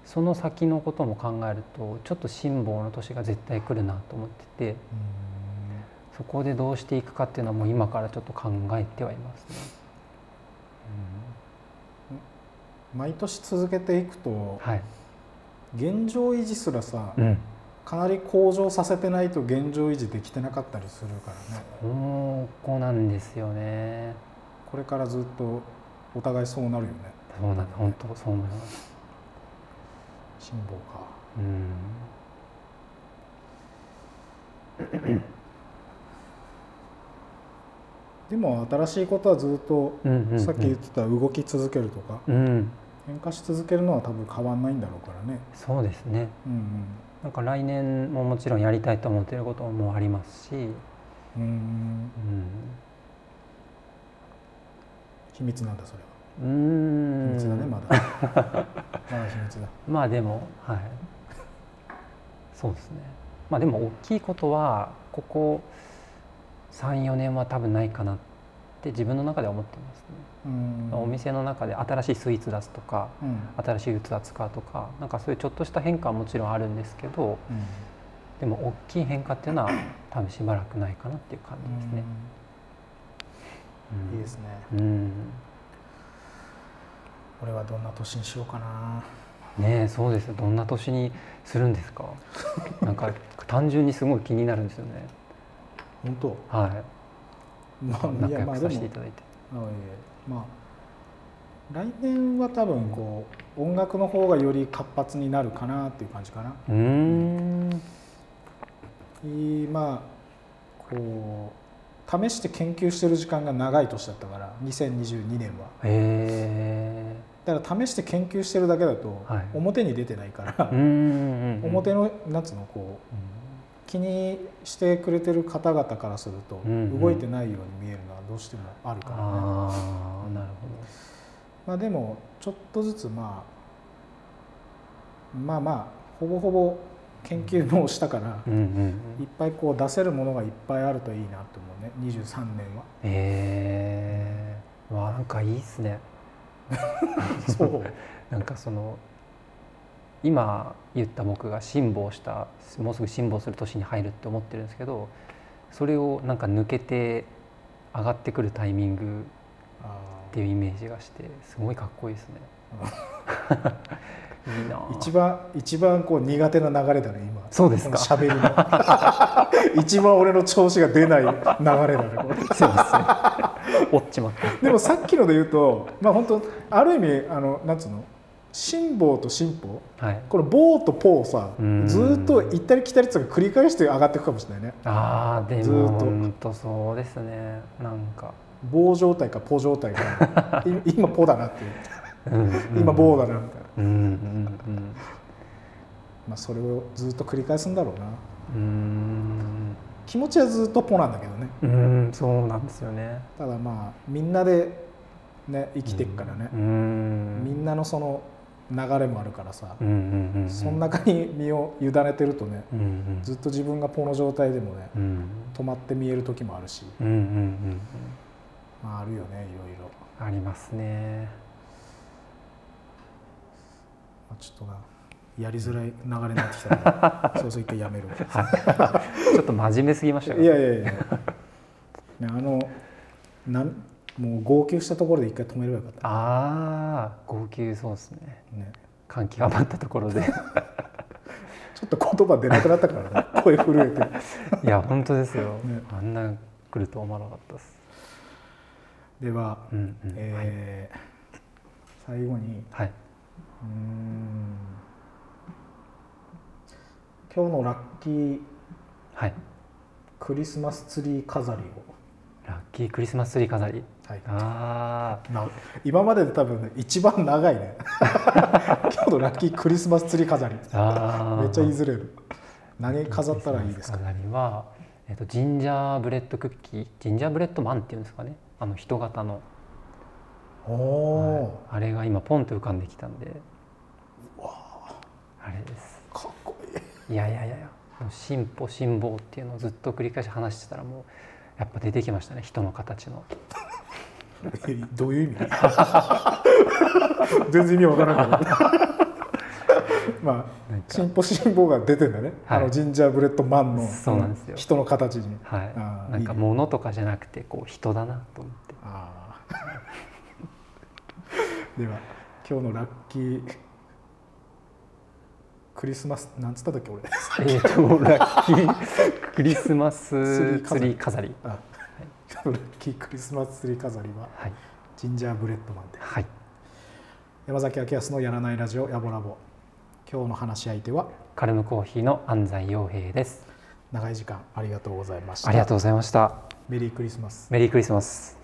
その先のことも考えるとちょっと辛抱の年が絶対来るなと思ってて、そこでどうしていくかっていうのはもう今からちょっと考えてはいますね。毎年続けていくと、はい、現状維持すらさ、かなり向上させてないと現状維持できてなかったりするからね。そうこなんですよね。これからずっとお互いそうなるよね。そうなんだ、本当そうなる。辛抱か。でも新しいことはずっと、さっき言ってた動き続けるとか、変化し続けるのは多分変わんないんだろうからね。そうですね、なんか来年ももちろんやりたいと思っていることもありますし、秘密なんだそれは。秘密だね、まだまだ秘密だ。まあでも、はい、そうですね。まあでも大きいことはここ 3,4 年は多分ないかなって自分の中では思ってますね。お店の中で新しいスイーツ出すとか、新しい器使うとか、なんかそういうちょっとした変化はもちろんあるんですけど、でも大きい変化っていうのは多分しばらくないかなっていう感じですね。いいですね。俺はどんな年にしようかな。ねえ、そうですよ。どんな年にするんですか。なんか単純にすごい気になるんですよね。本当。はい。仲良くさせていただいて。来年は多分こう音楽の方がより活発になるかなっていう感じかな。今こう。試して研究してる時間が長い年だったから2022年は、だから試して研究してるだけだと表に出てないから、表のなんつうのこう、気にしてくれてる方々からすると動いてないように見えるのはどうしてもあるからね。なるほど。まあでもちょっとずつ、まあほぼほぼ研究もしたから、いっぱいこう出せるものがいっぱいあるといいなと思うね。23年は。わあ、なんかいいっすね。そう。なんかその今言った僕が辛抱した、もうすぐ辛抱する年に入るって思ってるんですけど、それをなんか抜けて上がってくるタイミングっていうイメージがして、すごいかっこいいですね。いいな。一番こう苦手な流れだね今。そうですか。喋りの一番俺の調子が出ない流れだねこれ。すいません。落ちまった。でもさっきので言うと、本当ある意味なんつうの辛抱と進歩、これ棒とポをさずっと行ったり来たりとか繰り返して上がっていくかもしれないね。ああでも本当そうですね。なんか棒状態かポ状態か今ポだなっていう。今棒だなみたいな。それをずっと繰り返すんだろうな。気持ちはずっとポなんだけどね。そうなんですよね。ただみんなで、ね、生きていくからね。みんなのその流れもあるからさ、その中に身を委ねてるとね、ずっと自分がポの状態でもね、止まって見える時もあるし、あるよね、いろいろありますね。ちょっとやりづらい流れになってきたからそうそう一回やめるちょっと真面目すぎましたね。いやもう号泣したところで一回止めればよかった。号泣。そうですね。感極まったところでちょっと言葉出なくなったからね声震えていや本当ですよ、あんな来ると思わなかったです。では、最後に、今日のラッキークリスマスツリー飾りを。ラッキークリスマスツリー飾り、今までで多分、一番長いね今日のラッキークリスマスツリー飾りめっちゃ言いずれる。何飾ったらいいですか。飾りは、ジンジャーブレッドクッキー、ジンジャーブレッドマンっていうんですかね、人型のあれが今ポンと浮かんできたんで。あれです。かっこいい。いやいやいや、進歩進歩っていうのをずっと繰り返し話してたら、もうやっぱ出てきましたね、人の形の。どういう意味？全然意味わからなかったまあ、進歩進歩が出てんだね、はい、あのジンジャーブレッドマンの人の形に、はい、あなんか物とかじゃなくてこう人だなと思ってあでは今日のラッキークリスマスなんつった時俺ラッキークリスマスツリー飾り、あ、はい、ラッキークリスマスツリー飾りは、はい、ジンジャーブレッドマンで、はい、山崎明康のやらないラジオやぼらぼ、今日の話し相手はカルムコーヒーの安西洋平です。長い時間ありがとうございました。ありがとうございました。メリークリスマス。メリークリスマス。